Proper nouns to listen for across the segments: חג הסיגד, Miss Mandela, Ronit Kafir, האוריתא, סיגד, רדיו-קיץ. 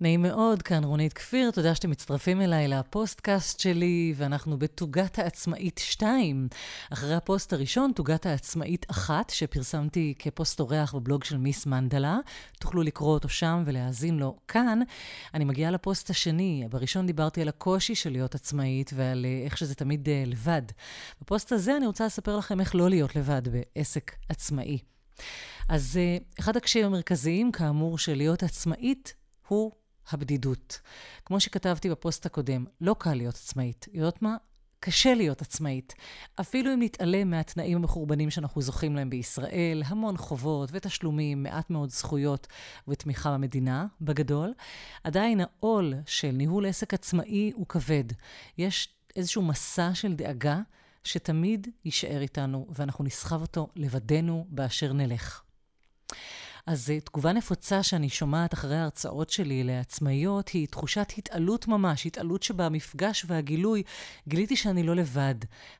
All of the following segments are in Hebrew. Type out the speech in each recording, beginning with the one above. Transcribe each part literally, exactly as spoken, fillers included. נעים מאוד, כאן רונית כפיר, תודה שאתם מצטרפים אליי לפוסטקאסט שלי, ואנחנו בתוגת העצמאית שתיים. אחרי הפוסט הראשון, תוגת העצמאית אחת, שפרסמתי כפוסט אורח בבלוג של מיס מנדלה, תוכלו לקרוא אותו שם ולהאזין לו כאן. אני מגיעה לפוסט השני, בראשון דיברתי על הקושי של להיות עצמאית ועל איך שזה תמיד לבד. בפוסט הזה אני רוצה לספר לכם איך לא להיות לבד בעסק עצמאי. אז אחד הקשיים המרכזיים, כאמור, של להיות עצמאית הוא הבדידות. כמו שכתבתי בפוסט הקודם, לא קל להיות עצמאית. יודעת מה? קשה להיות עצמאית. אפילו אם נתעלם מהתנאים המחורבנים שאנחנו זוכים להם בישראל, המון חובות ותשלומים, מעט מאוד זכויות ותמיכה במדינה, בגדול, עדיין העול של ניהול עסק עצמאי הוא כבד. יש איזשהו מסע של דאגה שתמיד יישאר איתנו, ואנחנו נסחב אותו לבדנו באשר נלך. אז תגובה נפוצה שאני שומעת אחרי ההרצאות שלי לעצמאיות היא תחושת התעלות ממש, התעלות שבמפגש והגילוי גיליתי שאני לא לבד.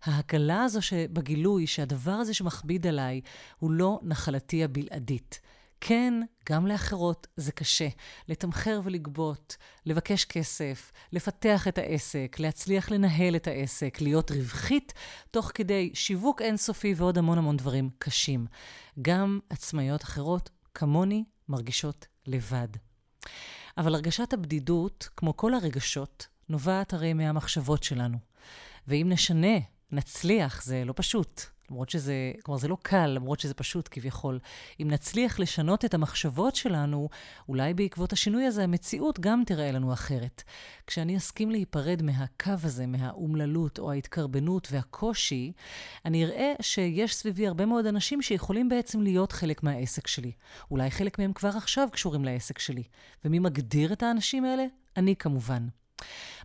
ההקלה הזו שבגילוי, שהדבר הזה שמכביד עליי, הוא לא נחלתי הבלעדית. כן, גם לאחרות זה קשה. לתמחר ולגבות, לבקש כסף, לפתח את העסק, להצליח לנהל את העסק, להיות רווחית, תוך כדי שיווק אינסופי ועוד המון המון דברים קשים. גם עצמאיות אחרות כמוני מרגישות לבד. אבל הרגשת הבדידות, כמו כל הרגשות, נובעת הרי מהמחשבות שלנו. ואם נשנה, נצליח, זה לא פשוט. למרות שזה, כלומר זה לא קל, למרות שזה פשוט כביכול. אם נצליח לשנות את המחשבות שלנו, אולי בעקבות השינוי הזה המציאות גם תראה לנו אחרת. כשאני אסכים להיפרד מהקו הזה, מהאומללות או ההתקרבנות והקושי, אני אראה שיש סביבי הרבה מאוד אנשים שיכולים בעצם להיות חלק מהעסק שלי. אולי חלק מהם כבר עכשיו קשורים לעסק שלי. ומי מגדיר את האנשים האלה? אני כמובן.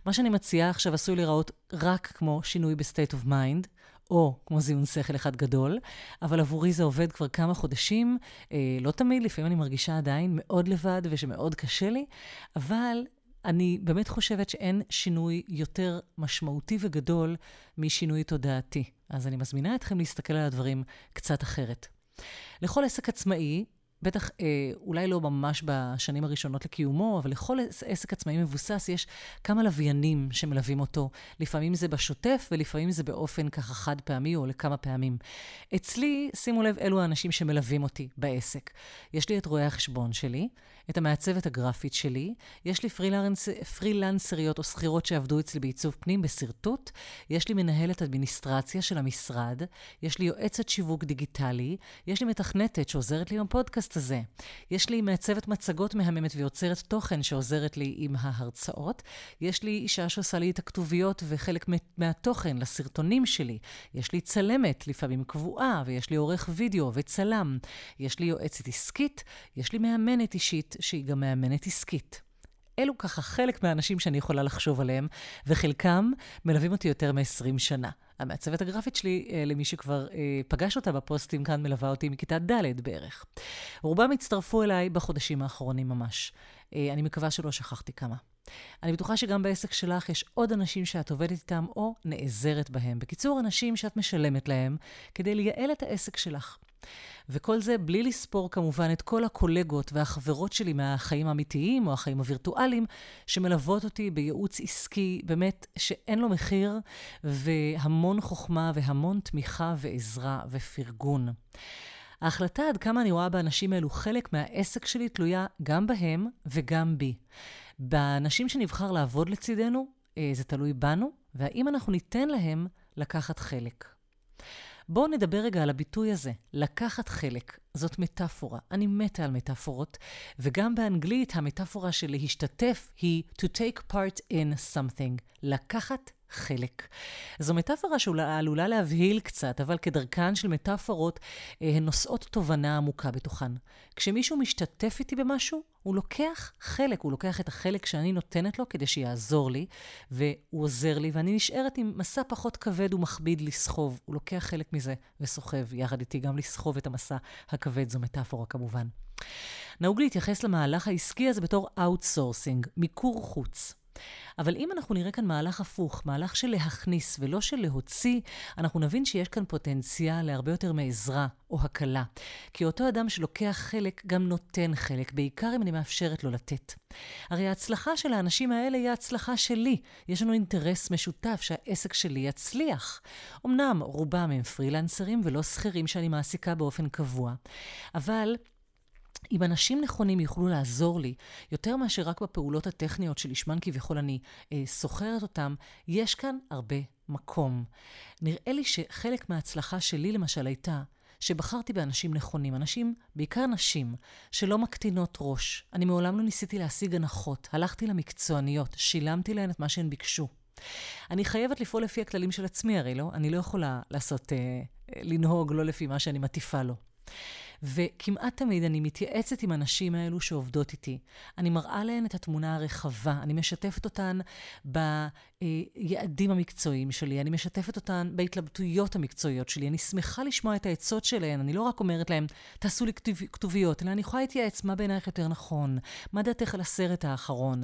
מה שאני מציעה עכשיו עשוי לראות רק כמו שינוי ב-state of mind, או כמו זיון שכל אחד גדול, אבל עבורי זה עובד כבר כמה חודשים, אה, לא תמיד, לפעמים אני מרגישה עדיין מאוד לבד ושמאוד קשה לי, אבל אני באמת חושבת שאין שינוי יותר משמעותי וגדול משינוי תודעתי. אז אני מזמינה אתכם להסתכל על הדברים קצת אחרת. לכל עסק עצמאי, בטח אה, אולי לא ממש בשנים הראשונות לקיומו, אבל לכל עסק עצמאי מבוסס יש כמה לוויינים שמלווים אותו. לפעמים זה בשוטף ולפעמים זה באופן ככה חד פעמי או לכמה פעמים. אצלי, שימו לב, אלו האנשים שמלווים אותי בעסק. יש לי את רואה החשבון שלי, את המעצבת הגרפית שלי, יש לי פרילנס, פרילנסריות או שכירות שעבדו אצלי בעיצוב פנים בסרטוט, יש לי מנהלת אדמיניסטרציה של המשרד, יש לי יועצת שיווק דיגיטלי, יש לי מתכנתת שעוזרת לי עם הפודקאסט הזה. יש לי מעצבת מצגות מהממת ויוצרת תוכן שעוזרת לי עם ההרצאות. יש לי אישה שעושה לי את הכתוביות וחלק מהתוכן לסרטונים שלי. יש לי צלמת, לפעמים קבועה, ויש לי עורך וידאו וצלם. יש לי יועצת עסקית, יש לי מאמנת אישית שהיא גם מאמנת עסקית. אלו ככה חלק מהאנשים שאני יכולה לחשוב עליהם, וחלקם מלווים אותי יותר מ-עשרים שנה. המעצבת הגרפית שלי, למי שכבר פגש אותה בפוסטים כאן, מלווה אותי מכיתה ד' בערך. רובם הצטרפו אליי בחודשים האחרונים ממש. אני מקווה שלא שכחתי כמה. אני בטוחה שגם בעסק שלך יש עוד אנשים שאת עובדת איתם או נעזרת בהם. בקיצור, אנשים שאת משלמת להם כדי לייעל את העסק שלך. וכל זה בלי לספור כמובן את כל הקולגות והחברות שלי מהחיים האמיתיים או החיים הווירטואליים שמלוות אותי בייעוץ עסקי באמת שאין לו מחיר והמון חוכמה והמון תמיכה ועזרה ופרגון. ההחלטה עד כמה אני רואה באנשים האלו חלק מהעסק שלי תלויה גם בהם וגם בי. באנשים שנבחר לעבוד לצידנו זה תלוי בנו והאם אנחנו ניתן להם לקחת חלק. בואו נדבר רגע על הביטוי הזה, לקחת חלק. זאת מטאפורה. אני מתה על מטאפורות, וגם באנגלית המטאפורה של להשתתף היא to take part in something, לקחת חלק. זו מטאפורה שעלולה להבהיל קצת, אבל כדרכן של מטאפורות הן נושאות תובנה עמוקה בתוכן. כשמישהו משתתף איתי במשהו, הוא לוקח חלק, הוא לוקח את החלק שאני נותנת לו כדי שיעזור לי, והוא עוזר לי, ואני נשארת עם מסע פחות כבד ומכביד לסחוב. הוא לוקח חלק מזה וסוחב יחד איתי גם לסחוב את המסע הכבד. זו מטאפורה כמובן. נהוג להתייחס למהלך העסקי הזה בתור outsourcing, מיקור חוץ. אבל אם אנחנו נראה כאן מהלך הפוך, מהלך של להכניס ולא של להוציא, אנחנו נבין שיש כאן פוטנציאל להרבה יותר מעזרה או הקלה. כי אותו אדם שלוקח חלק גם נותן חלק, בעיקר אם אני מאפשרת לו לתת. הרי ההצלחה של האנשים האלה היא ההצלחה שלי. יש לנו אינטרס משותף שהעסק שלי יצליח. אמנם רובם הם פרילנסרים ולא שכירים שאני מעסיקה באופן קבוע, אבל אם אנשים נכונים יוכלו לעזור לי, יותר מאשר רק בפעולות הטכניות שלשמן כביכול אני אה, סוחרת אותם, יש כאן הרבה מקום. נראה לי שחלק מההצלחה שלי למשל הייתה, שבחרתי באנשים נכונים, אנשים, בעיקר נשים, שלא מקטינות ראש. אני מעולם לא ניסיתי להשיג הנחות, הלכתי למקצועניות, שילמתי להן את מה שהן ביקשו. אני חייבת לפעול לפי הכללים של עצמי, הרי לא? אני לא יכולה לעשות, אה, לנהוג לא לפי מה שאני מטיפה לו. וכמעט תמיד אני מתייעצת עם הנשים האלו שעובדות איתי. אני מראה להן את התמונה הרחבה, אני משתפת אותן ביעדים המקצועיים שלי, אני משתפת אותן בהתלבטויות המקצועיות שלי, אני שמחה לשמוע את העצות שלהן, אני לא רק אומרת להן, תעשו לי כתוביות, אלא אני יכולה להתייעץ מה בעינייך יותר נכון, מה דעתך על הסרט האחרון.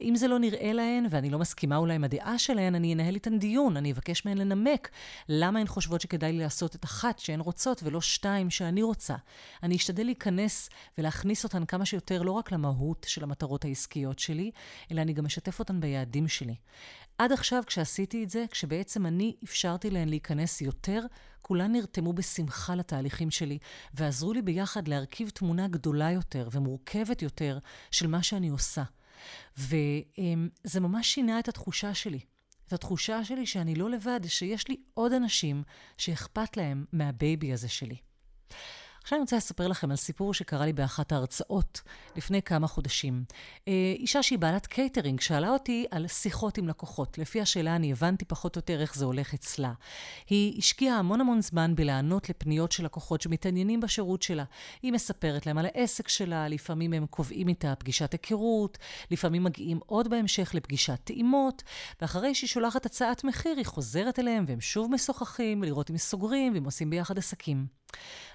אם זה לא נראה להן, ואני לא מסכימה אולי עם הדעה שלהן, אני אנהל איתן דיון, אני אבקש מהן לנמק, למה הן חושבות שכדאי לי לעשות את אחת שהן רוצות, ולא שתיים שאני רוצה. אני אשתדל להיכנס ולהכניס אותן כמה שיותר לא רק למהות של המטרות העסקיות שלי, אלא אני גם משתף אותן ביעדים שלי. עד עכשיו כשעשיתי את זה, כשבעצם אני אפשרתי להן להיכנס יותר, כולן נרתמו בשמחה לתהליכים שלי, ועזרו לי ביחד להרכיב תמונה גדולה יותר ומורכבת יותר של מה שאני עושה. וזה ממש שינה את התחושה שלי. את התחושה שלי שאני לא לבד, שיש לי עוד אנשים שאכפת להם מהבייבי הזה שלי. עכשיו אני רוצה לספר לכם על סיפור שקרה לי באחת ההרצאות לפני כמה חודשים. אישה שהיא בעלת קייטרינג שאלה אותי על שיחות עם לקוחות. לפי השאלה אני הבנתי פחות או יותר איך זה הולך אצלה. היא השקיעה המון המון זמן בלענות לפניות של לקוחות שמתעניינים בשירות שלה. היא מספרת להם על העסק שלה, לפעמים הם קובעים איתה פגישת היכרות, לפעמים מגיעים עוד בהמשך לפגישת טעימות, ואחרי שהיא שולחת הצעת מחיר היא חוזרת אליהם והם שוב משוחחים לראות אם סוגרים והם עושים ביחד עסקים.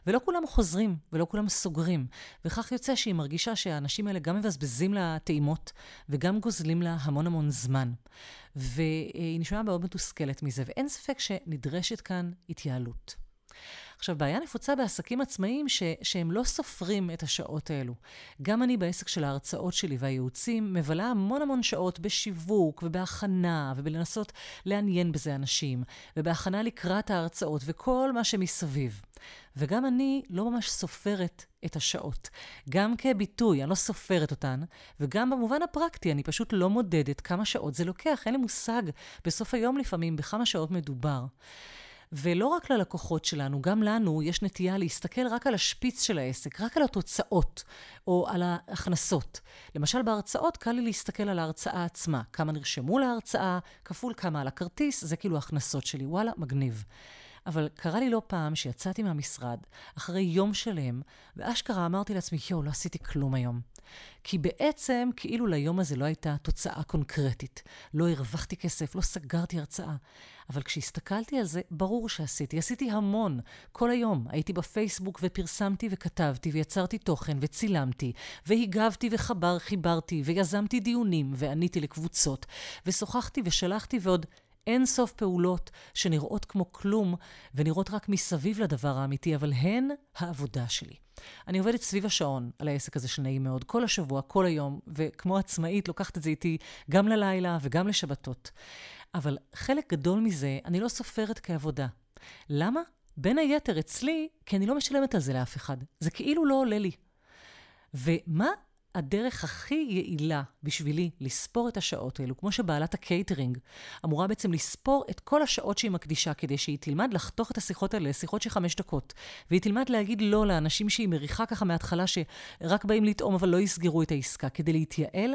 ולא כולם חוזרים, ולא כולם סוגרים, וכך יוצא שהיא מרגישה שהאנשים האלה גם מבזבזים לה טעימות, וגם גוזלים לה המון המון זמן. והיא נשמעה מאוד מתוסכלת מזה, ואין ספק שנדרשת כאן התייעלות. עכשיו, בעיה נפוצה בעסקים עצמאיים ש- שהם לא סופרים את השעות האלו. גם אני בעסק של ההרצאות שלי והייעוצים מבלה המון המון שעות בשיווק ובהכנה ובלנסות לעניין בזה אנשים, ובהכנה לקראת ההרצאות וכל מה שמסביב. וגם אני לא ממש סופרת את השעות. גם כביטוי, אני לא סופרת אותן, וגם במובן הפרקטי, אני פשוט לא מודדת כמה שעות זה לוקח. אין לי מושג בסוף היום לפעמים בכמה שעות מדובר. ולא רק ללקוחות שלנו, גם לנו יש נטייה להסתכל רק על השפיץ של העסק, רק על התוצאות או על ההכנסות. למשל בהרצאות קל לי להסתכל על ההרצאה עצמה, כמה נרשמו להרצאה, כפול כמה על הכרטיס, זה כאילו ההכנסות שלי, וואלה, מגניב. אבל קרה לי לא פעם שיצאתי מהמשרד אחרי יום שלם, ואשכרה אמרתי לעצמי, יו, לא עשיתי כלום היום. כי בעצם, כאילו ליום הזה לא הייתה תוצאה קונקרטית. לא הרווחתי כסף, לא סגרתי הרצאה. אבל כשהסתכלתי על זה, ברור שעשיתי. עשיתי המון. כל היום הייתי בפייסבוק ופרסמתי וכתבתי ויצרתי תוכן וצילמתי, והיגבתי וחבר, חיברתי ויזמתי דיונים ועניתי לקבוצות, ושוחחתי ושלחתי ועוד אין סוף פעולות שנראות כמו כלום ונראות רק מסביב לדבר האמיתי, אבל הן העבודה שלי. אני עובדת סביב השעון על העסק הזה של נעים מאוד, כל השבוע, כל היום, וכמו עצמאית לוקחת את זה איתי גם ללילה וגם לשבתות. אבל חלק גדול מזה אני לא סופרת כעבודה. למה? בין היתר אצלי, כי אני לא משלמת על זה לאף אחד. זה כאילו לא עולה לי. ומה? הדרך הכי יעילה בשבילי לספור את השעות האלו, כמו שבעלת הקייטרינג אמורה בעצם לספור את כל השעות שהיא מקדישה, כדי שהיא תלמד לחתוך את השיחות האלה, שיחות של חמש דקות, והיא תלמד להגיד לא לאנשים שהיא מריחה ככה מההתחלה, שרק באים לטעום אבל לא יסגרו את העסקה, כדי להתייעל.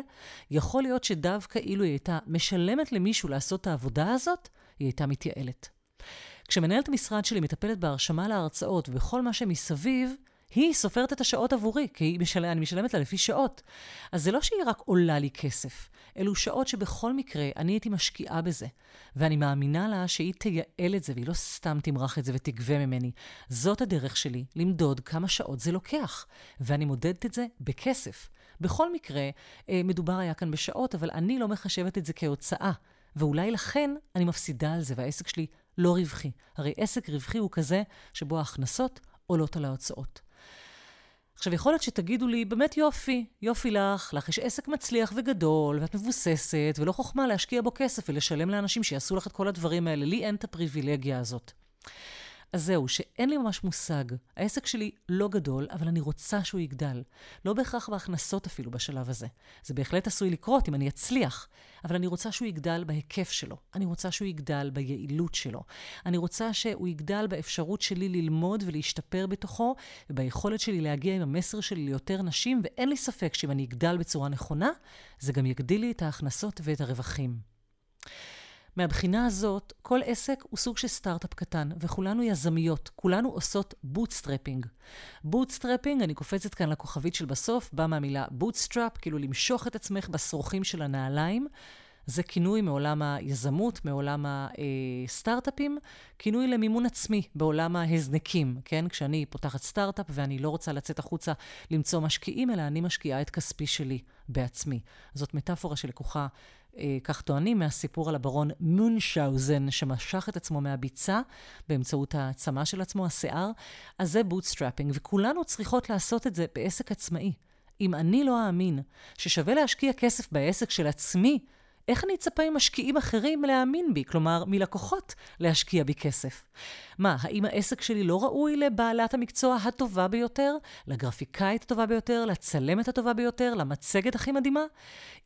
יכול להיות שדווקא אילו היא הייתה משלמת למישהו לעשות את העבודה הזאת, היא הייתה מתייעלת. כשמנהלת המשרד שלי מטפלת בהרשמה להרצאות ובכל מה שמסביב, היא סופרת את השעות עבורי, כי משל... אני משלמת לה לפי שעות. אז זה לא שהיא רק עולה לי כסף, אלו שעות שבכל מקרה אני הייתי משקיעה בזה, ואני מאמינה לה שהיא תייעל את זה, והיא לא סתם תמרח את זה ותגווה ממני. זאת הדרך שלי למדוד כמה שעות זה לוקח, ואני מודדת את זה בכסף. בכל מקרה, מדובר היה כאן בשעות, אבל אני לא מחשבת את זה כהוצאה. ואולי לכן אני מפסידה על זה, והעסק שלי לא רווחי. הרי עסק רווחי הוא כזה שבו ההכנסות עולות על ההוצאות. עכשיו, יכול להיות שתגידו לי, באמת יופי, יופי לך, לך יש עסק מצליח וגדול, ואת מבוססת, ולא חוכמה להשקיע בו כסף ולשלם לאנשים שיעשו לך את כל הדברים האלה. לי אין את הפריבילגיה הזאת. אז זהו, שאין לי ממש מושג. העסק שלי לא גדול, אבל אני רוצה שהוא יגדל. לא בהכרח בהכנסות אפילו בשלב הזה. זה בהחלט עשוי לקרות אם אני אצליח, אבל אני רוצה שהוא יגדל בהיקף שלו. אני רוצה שהוא יגדל ביעילות שלו. אני רוצה שהוא יגדל באפשרות שלי ללמוד ולהשתפר בתוכו, וביכולת שלי להגיע עם המסר שלי ליותר נשים, ואין לי ספק שאם אני אגדל בצורה נכונה, זה גם יגדיל לי את ההכנסות ואת הרווחים. מהבחינה הזאת, כל עסק הוא סוג של סטארט-אפ קטן, וכולנו יזמיות, כולנו עושות בוטסטרפינג. בוטסטרפינג, אני קופצת כאן לכוכבית של בסוף, בא מהמילה בוטסטראפ, כאילו למשוך את עצמך בסרוכים של הנעליים. זה כינוי מעולם היזמות, מעולם הסטארט-אפים, כינוי למימון עצמי בעולם ההזנקים, כן? כשאני פותחת סטארט-אפ ואני לא רוצה לצאת החוצה למצוא משקיעים, אלא אני משקיעה את כספי שלי בעצמי. זאת מטאפורה שלקוחה, כך טוענים, מהסיפור על הברון מונשאוזן, שמשך את עצמו מהביצה באמצעות העצמה של עצמו, השיער. אז זה בוטסטראפינג, וכולנו צריכות לעשות את זה בעסק עצמאי. אם אני לא אאמין ששווה להשקיע כסף בעסק של עצמי, איך אני אצפה עם משקיעים אחרים להאמין בי? כלומר, מלקוחות להשקיע בי כסף. מה, האם העסק שלי לא ראוי לבעלת המקצוע הטובה ביותר? לגרפיקאית הטובה ביותר? לצלמת הטובה ביותר? למצגת הכי מדהימה?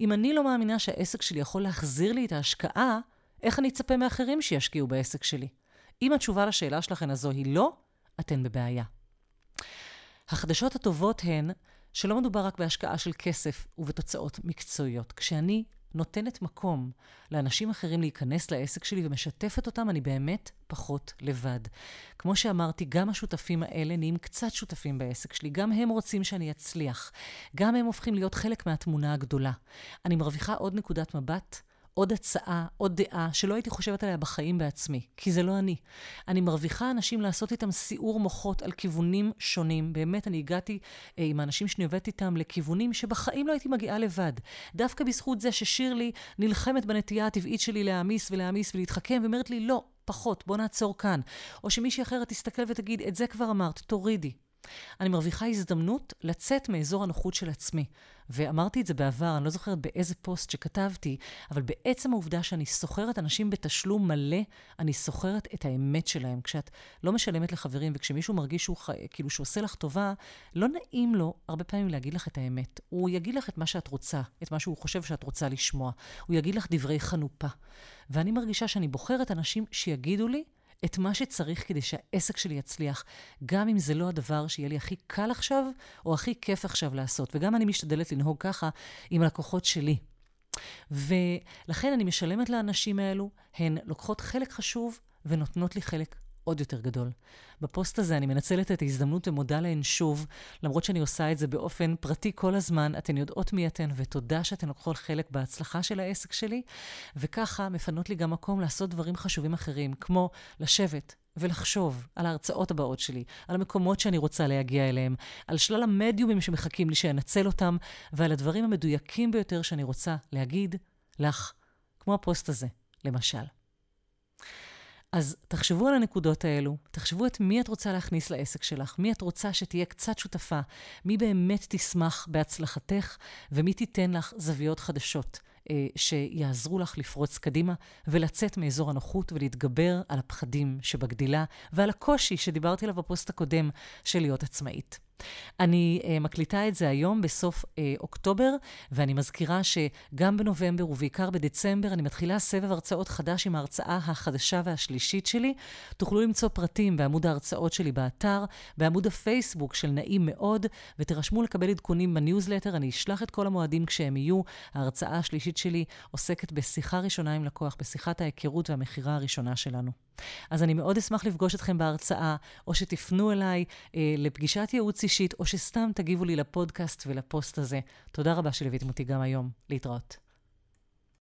אם אני לא מאמינה שהעסק שלי יכול להחזיר לי את ההשקעה, איך אני אצפה מאחרים שישקיעו בעסק שלי? אם התשובה לשאלה שלכן הזו היא לא, אתן בבעיה. החדשות הטובות הן שלא מדובר רק בהשקעה של כסף ובתוצאות מקצועיות. כשאני נותנת מקום לאנשים אחרים להיכנס לעסק שלי ומשתפת אותם, אני באמת פחות לבד. כמו שאמרתי, גם השותפים האלה נהיים קצת שותפים בעסק שלי. גם הם רוצים שאני אצליח. גם הם הופכים להיות חלק מהתמונה הגדולה. אני מרוויחה עוד נקודת מבט, עוד הצעה, עוד דעה, שלא הייתי חושבת עליה בחיים בעצמי, כי זה לא אני. אני מרוויחה אנשים לעשות איתם סיעור מוחות על כיוונים שונים. באמת, אני הגעתי אה, עם האנשים שנובעת איתם לכיוונים שבחיים לא הייתי מגיעה לבד. דווקא בזכות זה ששירלי נלחמת בנטייה הטבעית שלי להעמיס ולהעמיס ולהתחכם, ואומרת לי, לא, פחות, בוא נעצור כאן. או שמישהי אחרת תסתכל ותגיד, את זה כבר אמרת, תורידי. אני מרוויחה הזדמנות לצאת מאזור הנוחות של עצמי. ואמרתי את זה בעבר, אני לא זוכרת באיזה פוסט שכתבתי, אבל בעצם העובדה שאני סוחרת אנשים בתשלום מלא, אני סוחרת את האמת שלהם. כשאת לא משלמת לחברים, וכשמישהו מרגיש שהוא, כאילו שהוא עושה לך טובה, לא נעים לו הרבה פעמים להגיד לך את האמת. הוא יגיד לך את מה שאת רוצה, את מה שהוא חושב שאת רוצה לשמוע. הוא יגיד לך דברי חנופה. ואני מרגישה שאני בוחרת אנשים שיגידו לי את מה שצריך כדי שהעסק שלי יצליח, גם אם זה לא הדבר שיהיה לי הכי קל עכשיו, או הכי כיף עכשיו לעשות. וגם אני משתדלת לנהוג ככה עם הלקוחות שלי. ולכן אני משלמת לאנשים האלו, הן לוקחות חלק חשוב ונותנות לי חלק חשוב. עוד יותר גדול. בפוסט הזה אני מנצלת את ההזדמנות ומודה להן שוב, למרות שאני עושה את זה באופן פרטי כל הזמן, אתן יודעות מי אתן, ותודה שאתן לוקחות חלק בהצלחה של העסק שלי, וככה מפנות לי גם מקום לעשות דברים חשובים אחרים, כמו לשבת ולחשוב על ההרצאות הבאות שלי, על המקומות שאני רוצה להגיע אליהם, על שלל המדיומים שמחכים לי שאנצל אותם, ועל הדברים המדויקים ביותר שאני רוצה להגיד לך, כמו הפוסט הזה, למשל. אז תחשבו על הנקודות האלו, תחשבו את מי את רוצה להכניס לעסק שלך, מי את רוצה שתהיה קצת שותפה, מי באמת תשמח בהצלחתך, ומי תיתן לך זוויות חדשות אה, שיעזרו לך לפרוץ קדימה, ולצאת מאזור הנוחות ולהתגבר על הפחדים שבגדילה, ועל הקושי שדיברתי עליו בפוסט הקודם של להיות עצמאית. אני uh, מקליטה את זה היום בסוף uh, אוקטובר, ואני מזכירה שגם בנובמבר ובעיקר בדצמבר אני מתחילה סבב הרצאות חדש עם ההרצאה החדשה והשלישית שלי. תוכלו למצוא פרטים בעמוד ההרצאות שלי באתר, בעמוד הפייסבוק של נעים מאוד, ותרשמו לקבל עדכונים בניוזלטר. אני אשלח את כל המועדים כשהם יהיו. ההרצאה השלישית שלי עוסקת בשיחה ראשונה עם לקוח, בשיחת ההיכרות והמחירה הראשונה שלנו. אז אני מאוד אשמח לפגוש אתכם בהרצאה, או שתפנו אליי אה, לפגישת ייעוץ אישית, או שסתם תגיבו לי לפודקאסט ולפוסט הזה. תודה רבה שלוויתם אותי גם היום. להתראות.